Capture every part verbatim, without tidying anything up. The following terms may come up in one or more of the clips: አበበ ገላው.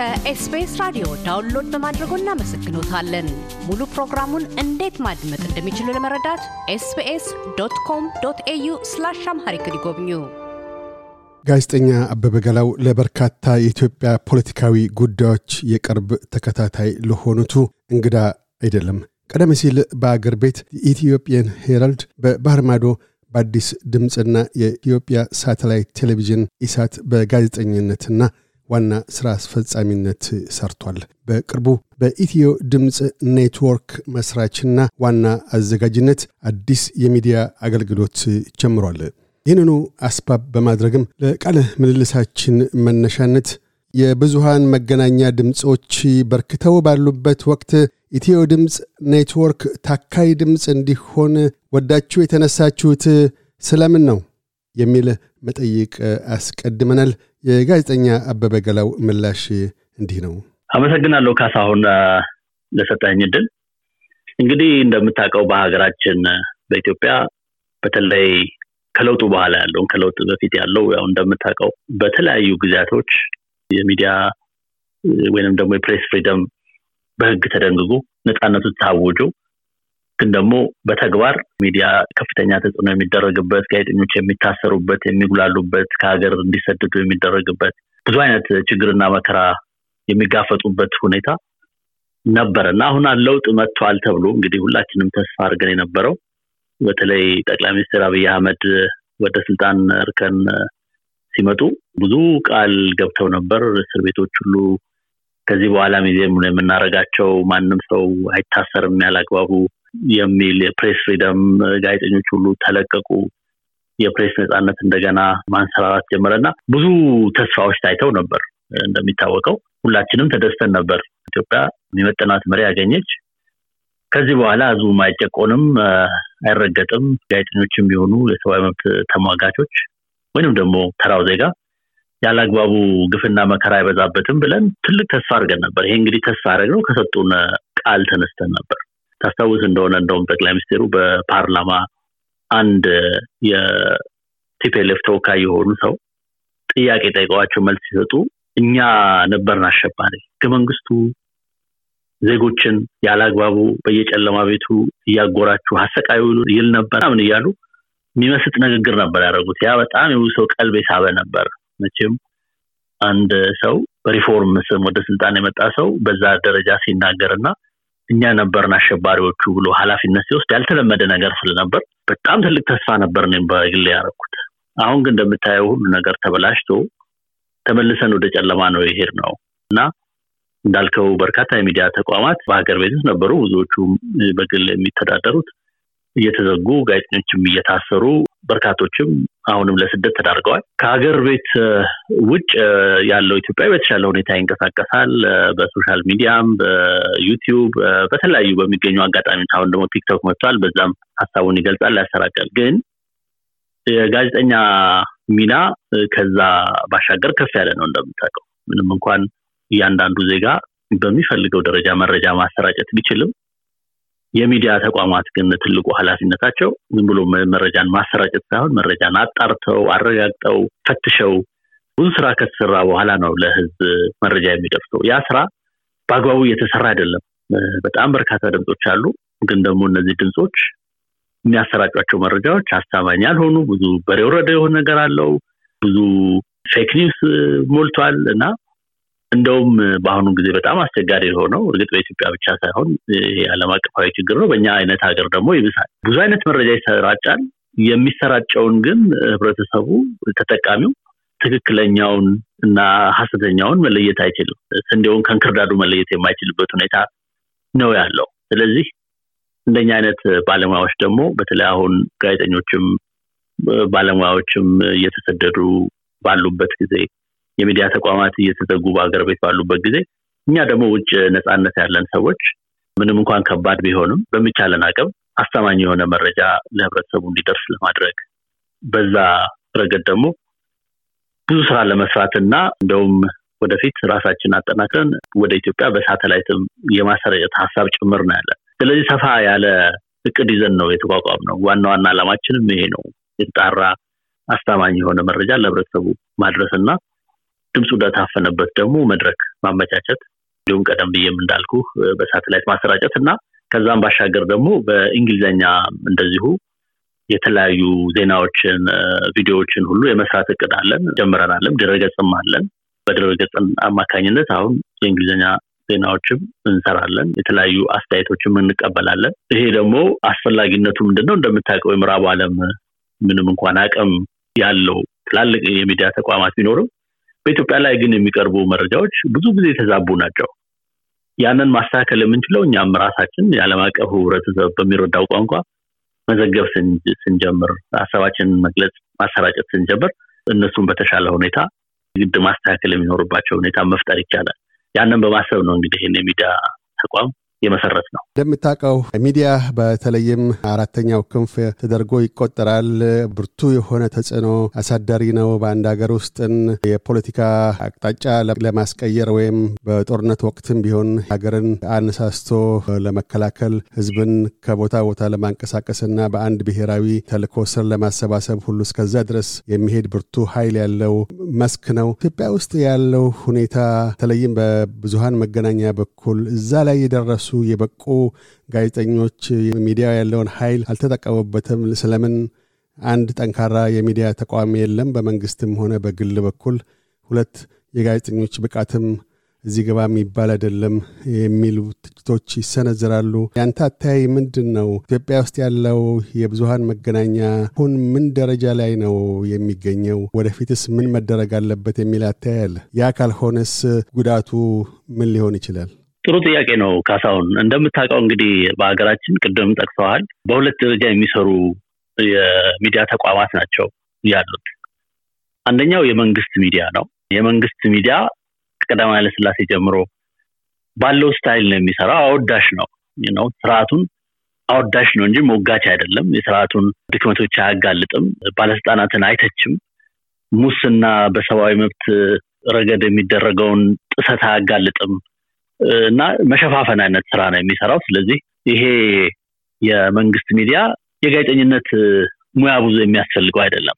ከኤስቢኤስ ራዲዮ ዳውንሎድ በማድረጎ እናመሰግኖታለን። ሙሉ ፕሮግራሙን እንዴት ማድመጥ እንደሚችሉ ለመረዳት ኤስ ቢ ኤስ ዶት ኮም ዶት ኤ ዩ ስላሽ አምሃሪክ ይጎብኙ። ጋዜጠኛ አበበ ገላው ለበርካታ የኢትዮጵያ ፖለቲካዊ ጉዳዮች የቅርብ ተከታታይ ለሆኑት እንግዳ አይደለም። ቀደም ሲል በአገር ቤት ኢትዮጵያን ሄራልድ በባህር ማዶ በአዲስ ድምጽና የኢትዮጵያ ሳተላይት ቴሌቪዥን ኢሳት በጋዜጠኝነትና ዋና ስራ አስፈጻሚነት ሰርቷል። በቅርቡ በኢትዮ-ድምፅ ኔትዎርክ መስራችና ዋና አዘጋጅነት አዲስ የሚዲያ አገልግሎት ጀምሯል። ይህንኑ አስባብ በማድረግም ለቃለ ምልልሳችን መነሻነት የብዙሃን መገናኛ ድምጾች በርክተው ባሉበት ወቅት ኢትዮ-ድምፅ ኔትዎርክ ታካይ ድምጽ እንዲሆን ወዳችሁ የተነሳችሁት ስለምን ነው የሚል መጠይቅ አስቀድመናል። የጋዜጠኛ አበበ ገላው ምላሽ እንዲህ ነው። አመሰግናለሁ ካሳሁን ለሰጣኝ እድል። እንግዲህ እንደምታውቀው በሀገራችን በኢትዮጵያ በተለይ ከለውጡ በኋላ ያለው ከለውጡ በፊት ያለው ያው እንደምታውቀው በተለያዩ ግዛቶች የሚዲያ ወይንም ደግሞ የፕሬስ ፍሪደም በህግ ተደንግጎ ነፃነቱ ታውጆ ግን ደግሞ በተግባር ሚዲያ ከፍተኛ ተጽዕኖ የሚደረግበት ጋዜጠኞች የሚታሰሩበት የሚጉላሉበት ከሀገር እንዲሰደዱ የሚደረግበት ብዙ አይነት ችግርና መከራ የሚጋፈጡበት ሁኔታ ነበርና አሁን ለውጥ መጥቷል ተብሎ እንግዲህ ሁላችንም ተስፋ አድርገን የነበረው በተለይ ጠቅላይ ሚኒስትር አብይ አህመድ ወደ ስልጣን እርከን ሲመጡ ብዙ ቃል ገብተው ነበር። እስር ቤቶች ሁሉ ከዚህ በኋላ ሚዜም የምናረጋቸው ማንም ሰው አይታሰርም ያላግባቡ የሚል የፕሬስ ፍሪደም ጋዜጠኞች ሁሉ ተለቀቁ የፕሬስ ነፃነት እንደገና ማንሰራራት ጀመረና ብዙ ተስፋዎች ታይተው ነበር። እንደሚታወቀው ሁላችንም ተደስተን ነበር። ኢትዮጵያ የሚመጥናት መሪ ያገኘች ከዚህ በኋላ ዙም አይጨቆንም አይረገጥም ጋዜጠኞችም ይሆኑ የሰብአዊ መብት ተሟጋቾች ወይንም ደግሞ ተራው ዜጋ ያላግባቡ ግፍና መከራ አይበዛበትም ብለን ትልቅ ተስፋ አድርገን ነበር። ይሄ እንግዲህ ተስፋ አድርገን ከሰጡን ቃል ተነስተን ነበር። ታስታውስ እንደሆነ እንደውም ጠቅላይ ሚኒስትሩ በፓርላማ አንድ የቲፒኤልኤፍ ተወካይ የሆኑ ሰው ጥያቄ ጠይቀዋቸው መልስ ሲሰጡ እኛ ነበርን አሸባሪ ከመንግስቱ ዜጎችን ያላግባቡ በየጨለማ ቤቱ ያጎራቹ አሰቃዩ ይል ነበር አምን ይያሉ የሚመስጥ ንግግር ነበር ያደረጉት። ያ በጣም የብዙ ሰው ቀልብ ሳበ ነበር። መቼም አንድ ሰው በሪፎርም ስም ወደ ስልጣን የመጣ ሰው በዛ ደረጃ ሲናገርና እኛ ነበርን አሸባሪዎቹ ብሎ ኃላፊነት ሲወስድ ያልተለመደ ነገር ስለነበር በጣም ትልቅ ተስፋ ነበር ነኝ በግል ያደረኩት። አሁን ግን እንደምታየው ሁሉ ነገር ተበላሽቶ ተመልሰን ወደ ጨለማ ነው ይሄድ ነውና እንዳልከው በርካታ የሚዲያ ተቋማት በሀገር ቤት ነበሩ ብዙዎቹ በግል የሚተዳደሩት እየተዘጉ ጋዜጠኞችም እየታሰሩ በርካቶችም አሁንም ለስደት ተዳርገዋል። ከሀገር ቤት ውጭ ያለው ኢትዮጵያ በተሻለ ሁኔታ ይንቀሳቀሳል። በሶሻል ሚዲያም በዩቲዩብ በተለያዩ በሚገኙ አጋጣሚዎች አሁን ደግሞ ቲክቶክ መጥቷል። በዛም ሐሳቡን ይገልጻል ያሰራጫል። ግን የጋዜጠኛ ሚና ከዛ ባሻገር ከፍ ያለ ነው። እንደምታውቀው ምንም እንኳን ያንዳንዱ ዜጋ በሚፈልገው ደረጃ መረጃ ማሰራጨት ቢችልም የሚዲያ ተቋማት ግን ትልቁ ኃላፊነታቸው ዝም ብሎ መረጃን ማሰራጨት ሳይሆን መረጃን አጣርተው አረጋግጠው ፈትሸው ብዙ ስራ ከተሰራ በኋላ ነው ለህዝብ መረጃ የሚደርሰው። ያ ስራ በአግባቡ እየተሰራ አይደለም። በጣም በርካታ ድምጾች አሉ። ግን ደግሞ እነዚህ ድምጾች የሚያሰራጫቸው መረጃዎች አስተማማኝ ያልሆኑ ብዙ በሬ ወረደ የሆነ ነገር አለው። ብዙ ፌክ ኒውስ ሞልቷልና እንደውም በአሁኑ ጊዜ በጣም አስቸጋሪ ሆነው እርግጥ በኢትዮጵያ ብቻ ሳይሆን የዓለም አቀፋዊ ችግር ነው። በእኛ አይነት ሀገር ደግሞ ይብሳል። ብዙ አይነት መረጃ ይሰራጫል። የሚሰራጨውን ግን ህብረተሰቡ ተጠቃሚው ትክክለኛውን እና ሐሰተኛውን መለየት አይችልም። እንደውም ከንክርዳዱ መለየት የማይችልበት ሁኔታ ነው ያለው። ስለዚህ እንደኛ አይነት ባለሙያዎች ደግሞ በተለይ አሁን ጋዜጠኞችም ባለሙያዎችም እየተሰደዱ ባሉበት ጊዜ የሚዲያ ተቋማት እየተዘጉ በአገር ቤት ባሉበት ጊዜ እኛ ደግሞ ውጭ ነፃነት ያለን ሰዎች ምንም እንኳን ከባድ ቢሆንም በሚቻለን አቅም አስተማማኝ የሆነ መረጃ ለህብረተሰቡ እንዲደርስ ለማድረግ በዛ ረገድ ደግሞ ብዙ ስራ ለመስራትና እንደውም ወደፊት ራሳችንን አጠናክረን ወደ ኢትዮጵያ በሳተላይትም የማሰራጨት ሐሳብ ጭምር ነው ያለ። ስለዚህ ሰፋ ያለ እቅድ ይዘን ነው የተቋቋምነው። ዋና ዋና ዓላማችንም ይሄ ነው። የተጣራ አስተማማኝ የሆነ መረጃ ለህብረተሰቡ ማድረስና ድምፁ እንደታፈነበት ደግሞ መድረክ ማመቻቸት ሊሆን ቀደም ብዬ እንዳልኩ በሳተላይት ማሰራጨትና ከዛም ባሻገር ደግሞ በእንግሊዘኛ እንደዚሁ የተለያዩ ዜናዎችን ቪዲዮዎችን ሁሉ የመስራት እቅድ አለን ጀምረናልም ድረገጽም አለን በድረገጽ አማካኝነት አሁን የእንግሊዘኛ ዜናዎችን እንሰራለን የተለያዩ አስተያየቶችን እንቀበላለን ይሄ ደግሞ አስፈላጊነቱ ምንድነው እንደምታውቀው የምዕራብ ዓለም ምንም እንኳን አቅም ያለው ትላልቅ የሚዲያ ተቋማት ቢኖሩ በኢትዮጵያ ላይ ግን የሚቀርቡ መረጃዎች ብዙ ጊዜ ተዛቡ ናቸው ያንን ማስተካከል የምንችለው እኛም ራሳችን ያለማቀፉ ህብረተሰብ በሚረዳው ቋንቋ መዘገብ ስንጀምር ሐሳባችንን መግለጽ ማሰራጨት ስንጀምር እነሱን በተሻለ ሁኔታ ግድ ማስተካከል የሚኖርባቸው ሁኔታ መፍጠር ይቻላል ያንን በማሰብ ነው እንግዲህ ይሄን ሚዲያ ተቋም የመሰረት ነው እንደምታቀው ሚዲያ በተለይም አራተኛው ክንፍ ተደርጎ ይቆጠራል ብርቱ የሆነ ተጽዕኖ አሳዳሪ ነው በአንድ ሀገር ውስጥን የፖለቲካ አቅጣጫ ለማስቀየር ወይም በጦርነት ወቅትም ቢሆን ሀገርን አንሳስቶ ለመከላከል ህዝብን ከቦታ ቦታ ለማንቀሳቀስና በአንድ ብሔራዊ ተልዕኮ ስር ለማሰባሰብ ሁሉ እስከዛ ድረስ የሚሄድ ብርቱ ኃይል ያለው መስክ ነው ኢትዮጵያ ውስጥ ያለው ሁኔታ ተለይም በብዙሃን መገናኛ በኩል እዛ ላይ ይደረስ የበቁ ጋዜጠኞች ሚዲያ ያለውን ኃይል አልተጠቀሙበትም ስለምን አንድ ጠንካራ የሚዲያ ተቋም የለም በመንግስትም ሆነ በግል በኩል ሁለት የጋዜጠኞች ብቃትም እዚህ ገባ የሚባል አይደለም የሚሉ ትችቶች ይሰነዘራሉ ያንተ አታይ ምንድነው ኢትዮጵያ ውስጥ ያለው የብዙሃን መገናኛ ሁን ምን ደረጃ ላይ ነው የሚገኘው ወደፊትስ ምን መደረግ አለበት የሚል አታያል ያ ካልሆነስ ጉዳቱ ምን ሊሆን ይችላል ጥሩ ጥያቄ ነው ካሳውን እንደምታውቀው እንግዲህ በአገራችን ቀደም ተቀሰዋል በሁለት ደረጃ የሚሰሩ የሚዲያ ተቋማት ናቸው ያሉት አንደኛው የመንግስት ሚዲያ ነው የመንግስት ሚዲያ ቀደም ያለ ስላሴ ጀምሮ ባለው ስታይል ነው የሚሰራው አውዳሽ ነው you know ስርዓቱን አውዳሽ ነው እንጂ ሞጋች አይደለም የስርዓቱን ድክመቶች አያጋልጥም ባለስልጣናትን አይተችም ሙስና በሰብአዊ መብት ረገድ የሚደረገውን ጥሰት አያጋልጥም እና መሸፋፈን አይነት ስራ ነው የሚሰራው ስለዚህ ይሄ የመንግስት ሚዲያ የጋዜጠኝነት ሙያ ብዙ የሚያስፈልገው አይደለም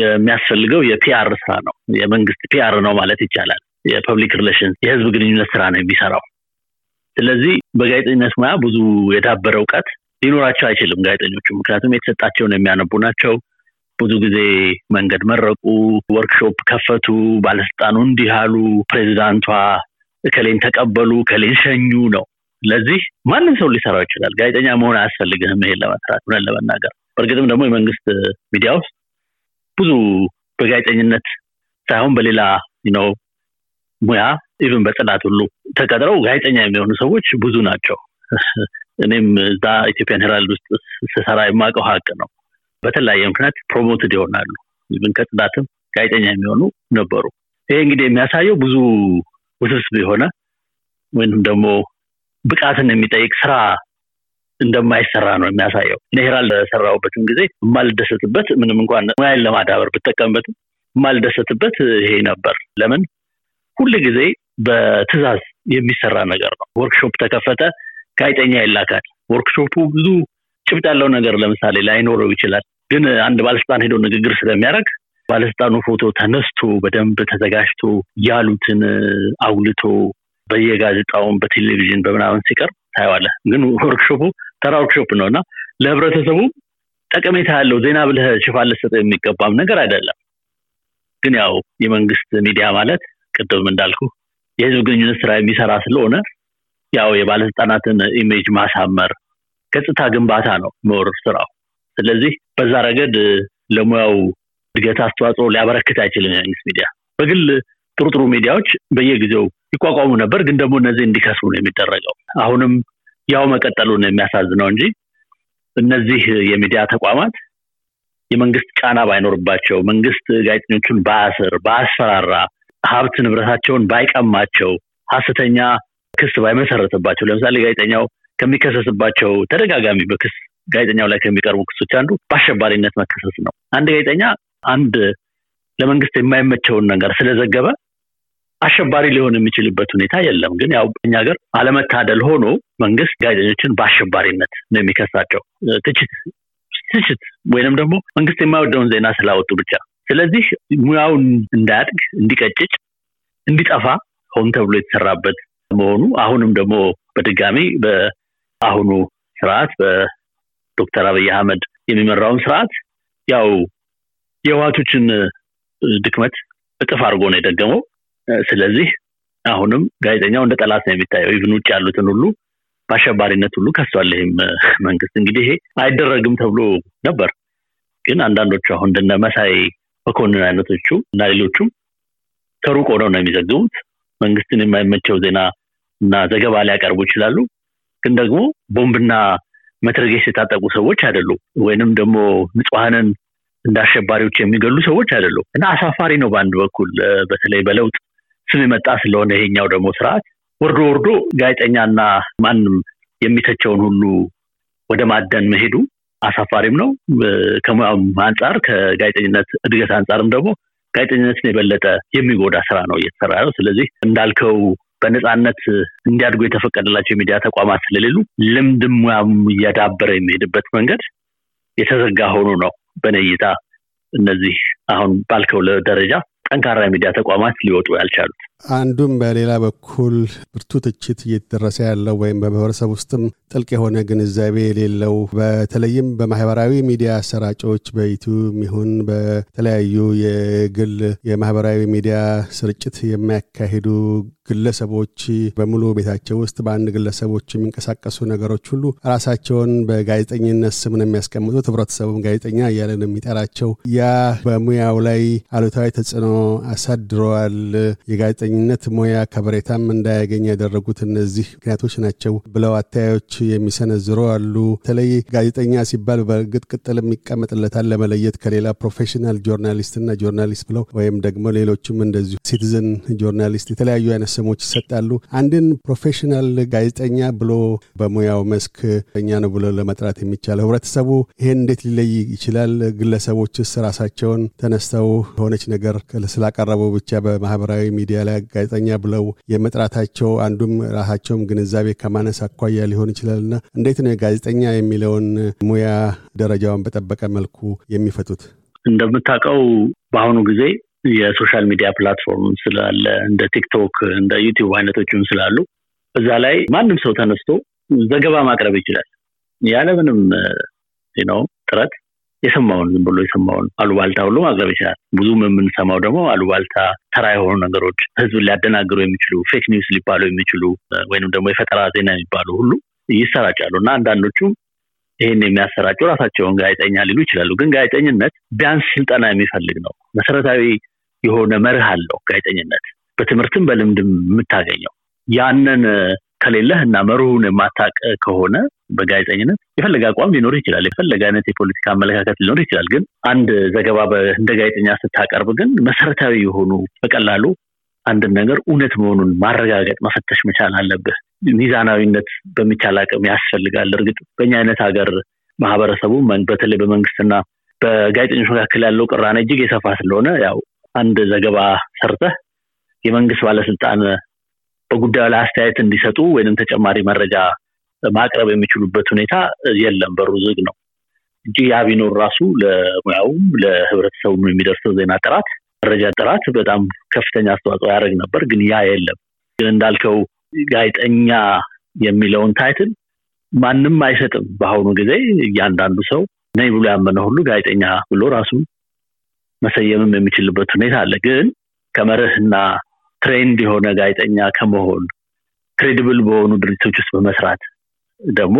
የሚያስፈልገው የፒአር ስራ ነው የመንግስት ፒአር ነው ማለት ይቻላል የፐብሊክ ሪሌሽንስ የህዝብ ግንኙነት ስራ ነው የሚሰራው ስለዚህ በጋዜጠኝነት ሙያ ብዙ የዳበረ ዕውቀት ሊኖራቸው አይችልም ጋዜጠኞቹ ምክንያቱም የተሰጣቸው ነው የሚያነቡ ናቸው ብዙ ጊዜ መንገድ መረቁ ወርክሾፕ ከፈቱ ባለስልጣኑ እንዲያሉ ፕሬዝዳንቷ ከሌን ተቀበሉ ከሌን ሸኙ ነው ስለዚህ ማንም ሰው ሊሰራው ይችላል ጋዜጠኛ መሆን አያስፈልግም ይሄን ለማጥራት ምን ለማናገር በርግጥም ደግሞ የመንግስት ሚዲያውስ ብዙ በጋዜጠኝነት ሳይሆን በሌላ you know ሙያ ኢቭን በጥናት ሁሉ ተቀጥረው ጋዜጠኛ የሚሆኑ ሰዎች ብዙ ናቸው እኔም እዛ ኢትዮጵያን ሄራልድ ውስጥ ስሰራ የማውቀው ሀቅ ነው በተለያየ ምክንያት ፕሮሞትድ ይሆናሉ ኢቭን ከጥናትም ጋዜጠኛ የሚሆኑ ነበሩ ይሄ እንግዲህ የሚያሳየው ብዙ ውስብስብ የሆነ ወይንም ደግሞ ብቃትን የሚጠይቅ ስራ እንደማይሰራ ነው የሚያሳየው ለሄራል ለሰራውበትም ጊዜ ማልደሰትበት ምንም እንኳን ሙያል ለማዳበር በተቀመጠ ማልደሰትበት ይሄ ነበር ለምን ሁሉ ጊዜ በትዕዛዝ የሚሰራ ነገር ነው ወርክሾፕ ተከፈተ ጋዜጠኛ ይላካል ወርክሾፑ ብዙ ጭብጥ ያለው ነገር ለምሳሌ ላይኖረው ይችላል ግን አንድ ባለስልጣን ሄዶ ንግግር ስለሚያደርግ ባለስልጣኑ ፎቶ ተነስቶ በደንብ ተዘጋጅቶ ያሉትን አውልቶ በየጋዜጣውን በቴሌቪዥን በመናወን ሲቀር ታይዋለ ግን ወርክሾፑ ተራ ወርክሾፕ ነውና ለህብረተሰቡ ጠቀሜታ ያለው ዜና ብለህ ሽፋን ልትሰጥ የሚገባም ነገር አይደለም ግን ያው የመንግስት ሚዲያ ማለት ቀደም እንዳልኩ የህዝብ ግንኙነት ስራ የሚሰራ ስለሆነ ያው የባለስልጣናትን ኢሜጅ ማሳመር ገጽታ ግንባታ ነው ሞር ስራው ስለዚህ በዛ ረገድ ለሙያው ድጋታ አስተዋጽኦ ሊያበረክት አይችልም የመንግስት ሚዲያ በግል ጥሩ ጥሩ ሚዲያዎች በየጊዜው ይቋቋሙ ነበር ግን ደግሞ እነዚህ እንዲከስሩ ነው የሚደረገው አሁንም ያው መቀጠሉ ነው የሚያሳዝነው እንጂ እነዚህ የሚዲያ ተቋማት የመንግስት ጫና ባይኖርባቸው መንግስት ጋዜጠኞቹን ባያስር ባያስፈራራ ሀብት ንብረታቸውን ባይቀማቸው ሐሰተኛ ክስ ባይመሰረተባቸው ለምሳሌ ጋዜጠኛው ከሚከሰስባቸው ተደጋጋሚ በክስ ጋዜጠኛው ላይ ከሚቀርቡ ክሶች አንዱ በአሸባሪነት መከሰስ ነው አንድ ጋዜጠኛ አንድ ለመንግስት የማይመቸውን ነገር ስለዘገበ አሸባሪ ሊሆን የሚችልበት ሁኔታ የለም ግን ያው በእኛ ሀገር አለመታደል ሆኖ መንግስት ጋዜጠኞችን በአሸባሪነት ነው የሚከሳቸው ትችት ትችት ወይንም ደግሞ መንግስት የማይወደውን ዜና ስላወጡ ብቻ ስለዚህ ሙያውን እንዳያድግ እንዲቀጭጭ እንዲጠፋ ሆን ተብሎ የተሰራበት መሆኑ አሁንም ደግሞ በድጋሚ በአሁኑ ስርዓት በዶክተር አብይ አህመድ የሚመራው ስርዓት ያው የዋቶችን ድክመት እጥፍ አድርጎ ነው የደገመው። ስለዚህ አሁንም ጋዜጠኛው እንደ ጠላት ነው የሚታየው። ኢቭን ውጭ ያሉትን ሁሉ ባሸባሪነት ሁሉ ከሷልህም መንግስት እንግዲህ አይደረግም ተብሎ ነበር። ግን አንዳንዶቹ አሁን እንደነ መሳይ በኮንና አይነቶቹ እና ሌሎቹ ተሩቆ ነው የሚዘግቡት። መንግስቱን የማይመቸው ዜናና ዘገባ ላይ ያቀርቡ ይችላሉ። ግን ደግሞ ቦምብና መትረየስ የታጠቁ ሰዎች አይደሉም ወይንም ደግሞ ንጹሃንን እንዳሸባሪዎች የሚገሉ ሰዎች አይደሉም። እና አሳፋሪ ነው በአንድ በኩል በተለይ በለውጥ ስም መጣ ስለሆነ ይሄኛው ደግሞ ስርዓት ወርዶ ወርዶ ጋዜጠኛና ማንም የሚተቸውን ሁሉ ወደ ማደን መሄዱ አሳፋሪም ነው። ከማም አንፃር ከጋዜጠኝነት እድገት አንፃርም ደግሞ ጋዜጠኝነትን የበለጠ የሚጎዳ ስራ ነው እየተሰራ ነው። ስለዚህ እንዳልከው በነጻነት እንዲያድጉ የተፈቀደላቸው ሚዲያ ተቋማት ስለሌሉ ልምድም ያዳብረ የሚሄድበት መንገድ የተዘጋ ሆኖ ነው በነይታ እነዚህ አሁን ባልከው ለደረጃ ጠንካራ ሚዲያ ተቋማት ሊወጡ ያልቻሉት። አንዱም በሌላ በኩል ብርቱ ትችት እየተደረሰ ያለው ወይም በማህበረሰብ ውስጥም ጥልቅ የሆነ ግንዛቤ የሌለው በተለይም በማህበራዊ ሚዲያ ሰራጮች በዩቲዩብ ይሁን በተለያዩ የግል የማህበራዊ ሚዲያ ስርጭት የሚያካሂዱ ግለሰቦች በሙሉ ቤታቸው ውስጥ በአንድ ግለሰቦች የሚንቀሳቀሱ ነገሮች ሁሉ ራሳቸውን በጋዜጠኝነት ስም ነው የሚያስቀምጡት። ህብረተሰቡም ጋዜጠኛ እያለ ነው የሚጠራቸው። ያ በሙያው ላይ አሉታዊ ተጽዕኖ አሳድሯል። የጋዜጠኛ ነት ሞያ ከበሬታም እንዳያገኝ ያደረጉት እነዚህ ምክንያቶች ናቸው ብለው አታዮች የሚሰነዝሩ አሉ። ተለይ ጋዜጠኛ ሲባል በእርግጥ ቅጥል የሚቀመጥለታል ለመለየት ከሌላ ፕሮፌሽናል ጆርናሊስትና ጆርናሊስት ብለው ወይም ደግሞ ሌሎችም እንደዚህ ሲቲዝን ጆርናሊስት የተለያዩ አይነት ስሞች ይሰጣሉ። አንድን ፕሮፌሽናል ጋዜጠኛ ብሎ በሙያው መስክ እኛ ነው ብሎ ለመጥራት የሚቻለው ህብረተሰቡ ይሄን እንዴት ሊለይ ይችላል? ግለሰቦችስ ራሳቸውን ተነስተው ሆነች ነገር ስለአቀረቡ ብቻ በማህበራዊ ሚዲያ ጋዜጠኛ ብለው የመጥራታቸው አንዱም ራሳቸውም ግንዛቤ ከማነስ አኳያ ሊሆን ይችላልና እንዴት ነው ጋዜጠኛ የሚለውን ሙያ ደረጃውን በጠበቀ መልኩ የሚፈቱት? እንደምታውቀው በአሁኑ ጊዜ የሶሻል ሚዲያ ፕላትፎርም ስላለ እንደ ቲክቶክ እንደ ዩቲዩብ አይነቶችም ስላሉ እዛ ላይ ማንም ሰው ተነስቶ ዘገባ ማቅረብ ይችላል ያለምንም you know ጥረት የሰማውን ዝም ብሎ የሰማውን አሉባልታ ሁሉ ማቅረብ ይችላል። ብዙም የምንሰማው ደግሞ አሉባልታ ተራ የሆኑ ነገሮች ህዝብ ሊያደናግሩ የሚችሉ ፌክ ኒውስ ሊባሉ የሚችሉ ወይንም ደግሞ የፈጠራ ዜና የሚባሉ ሁሉ ይሰራጫሉና አንዳንዶቹ ይሄን የሚያሰራጩ ራሳቸውን ጋዜጠኛ ሊሉ ይችላሉ። ግን ጋዜጠኝነት ቢያንስ ስልጠና የሚፈልግ ነው። መሰረታዊ የሆነ መርህ አለው ጋዜጠኝነት በትምህርትም በልምድም የምታገኘው። ያንን ከሌለህና መርሁን ማታቅ ከሆነ በጋዜጠኝነት የፈለገ አቋም ሊኖር ይችላል፣ የፈለገ አይነት የፖለቲካ አመለካከት ሊኖር ይችላል። ግን አንድ ዘገባ እንደ ጋዜጠኛ ስታቀርብ ግን መሰረታዊ የሆኑ በቀላሉ አንድ ነገር እውነት መሆኑን ማረጋገጥ መፈተሽ መቻል አለበት። ሚዛናዊነት በሚቻል አቅም ያስፈልጋል። እርግጥ በእኛ አይነት ሀገር ማህበረሰቡ በተለይ በመንግስትና በጋዜጠኞች መካከል ያለው ቅራኔ እጅግ የሰፋ ስለሆነ ያው አንድ ዘገባ ሰርተህ የመንግስት ባለስልጣን በጉዳዩ ላይ አስተያየት እንዲሰጡ ወይንም ተጨማሪ መረጃ ማቅረብ የሚችሉበት ሁኔታ የለም። በሩ ዝግ ነው እንጂ ያ ቢኖር ራሱ ለሙያው ለህብረተሰቡ የሚደርሰው ዜና ጥራት መረጃ ጥራት በጣም ከፍተኛ አስተዋጽኦ ያደርግ ነበር። ግን ያ የለም። ግን እንዳልከው ጋዜጠኛ የሚለውን ታይትል ማንም አይሰጥም። በአሁኑ ጊዜ እያንዳንዱ ሰው ነይ ብሎ ያመነ ሁሉ ጋዜጠኛ ብሎ ራሱ መሰየምም የሚችልበት ሁኔታ አለ። ግን ከመርህና ትሬንድ የሆነ ጋዜጠኛ ከመሆን ክሬዲብል በሆኑ ድርጅቶች ውስጥ በመስራት ደግሞ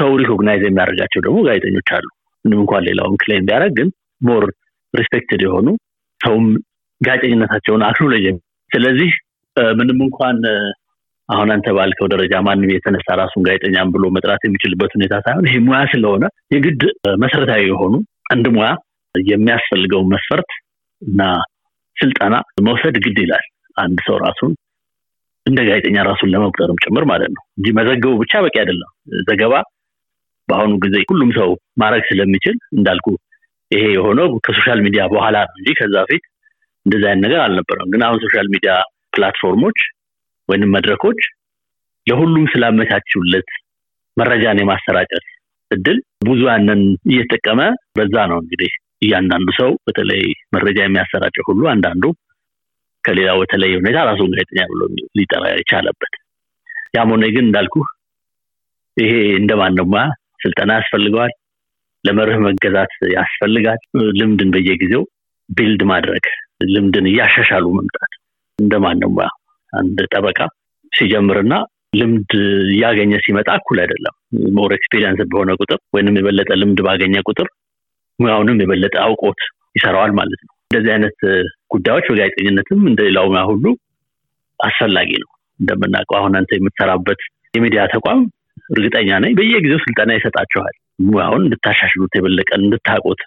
ሰው ሪኮግናይዝ የሚያደርጋቸው ደግሞ ጋዜጠኞች አሉ። ምንም እንኳን ሌላውን ክሌም ቢያደርግ ግን ሞር ሪስፔክትድ የሆኑ ሰውም ጋዜጠኝነታቸውን አክኖሌጅ። ስለዚህ ምንም እንኳን አሁን አንተ ባልከው ደረጃ ማንም የተነሳ ራሱን ጋዜጠኛም ብሎ መጥራት የሚችልበት ሁኔታ ሳይሆን ይሄ ሙያ ስለሆነ የግድ መሰረታዊ የሆኑ አንድ ሙያ የሚያስፈልገው መስፈርት እና ስልጠና መውሰድ ግድ ይላል። አንድ ሰው ራሱን እንደ ጋዜጠኛ ራሱን ለመቁጠርም ጭምር ማለት ነው እንጂ መዘገቡ ብቻ በቂ አይደለም። ዘገባ በአሁኑ ጊዜ ሁሉም ሰው ማድረግ ስለሚችል እንዳልኩ ይሄ የሆነው ከሶሻል ሚዲያ በኋላ እንጂ ከዛ በፊት እንደዛ አይነት ነገር አልነበረም። ግን አሁን ሶሻል ሚዲያ ፕላትፎርሞች ወይንም መድረኮች ለሁሉም ስላመቻቹለት መረጃን የማሰራጨት እድል ብዙ ያንን እየተጠቀመ በዛ ነው እንግዲህ እያንዳንዱ ሰው በተለይ መረጃ የሚያሰራጨው ሁሉ አንዳንዱ ከሌላው ተለየ ሁኔታ ራሱን ጋዜጠኛ ብሎ ሊጠራ ይችላልበት። ያሞኔ ግን እንዳልኩ ይሄ እንደማንነማ ስልጣና ያስፈልጋል፣ ለመርህ መገዛት ያስፈልጋል፣ ልምድን በየጊዜው ቢልድ ማድረግ፣ ልምድን ያሻሻሉ መምጣት እንደማንነማ አንድ ጠበቃ ሲጀምርና ልምድ ያገኘ ሲመጣ እኩል አይደለም። ሞር ኤክስፒሪየንስ በሆነ ቁጥር ወይንም የበለጠ ልምድ ባገኘ ቁጥር ሙያውንም የበለጠ አውቆት ይሰራዋል ማለት ነው። እንደዚህ አይነት ጉዳዮች በጋዜጠኝነትም እንደሌላው ሙያ ሁሉ አስፈላጊ ነው። እንደምናውቀው አሁን አንተ የምትሰራበት የሚዲያ ተቋም እርግጠኛ ነኝ በየጊዜው ስልጠና ይሰጣቸዋል። ሙያውን እንድታሻሽሉት የበለጠ እንድታውቁት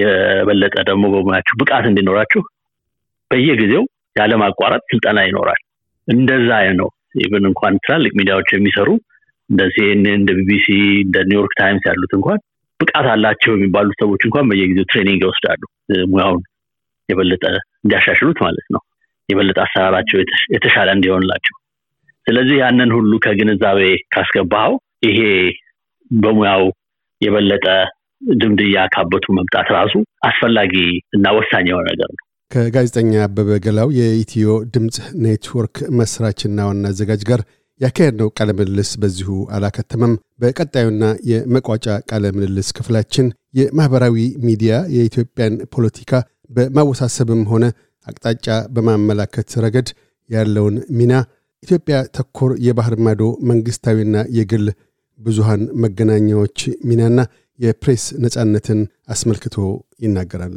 የበለጠ ደግሞ በሙያችሁ ብቃት እንዲኖራችሁ በየጊዜው ያለማቋረጥ ስልጠና ይኖራል። እንደዛ ነው ኢቭን እንኳን ትላልቅ ሚዲያዎች የሚሰሩ እንደ ሲኤንኤን፣ እንደ ቢቢሲ፣ እንደ ኒውዮርክ ታይምስ ያሉት እንኳን ብቃት አላቸው የሚባሉ ሰዎች እንኳን በየጊዜው ትሬኒንግ ይወስዳሉ ሙያውን የበለጠ እንዲያሻሽሉት ማለት ነው፣ የበለጠ አሰራራቸው የተሻለ እንዲሆንላቸው። ስለዚህ ያንን ሁሉ ከግንዛቤ ካስገባው ይሄ በሙያው የበለጠ ድምድያ ካበቱ መምጣት ራሱ አስፈላጊ እና ወሳኝ የሆነ ነገር ነው። ከጋዜጠኛ አበበ ገላው የኢትዮ-ድምፅ ኔትዎርክ መስራችና ዋና አዘጋጅ ጋር ያካሄድነው ቃለ ምልልስ በዚሁ አላከተመም። በቀጣዩና የመቋጫ ቃለ ምልልስ ክፍላችን የማህበራዊ ሚዲያ የኢትዮጵያን ፖለቲካ በማወሳሰብም ሆነ አቅጣጫ በማመላከት ረገድ ያለውን ሚና፣ ኢትዮጵያ ተኮር የባህር ማዶ መንግስታዊና የግል ብዙሃን መገናኛዎች ሚናና የፕሬስ ነጻነትን አስመልክቶ ይናገራል።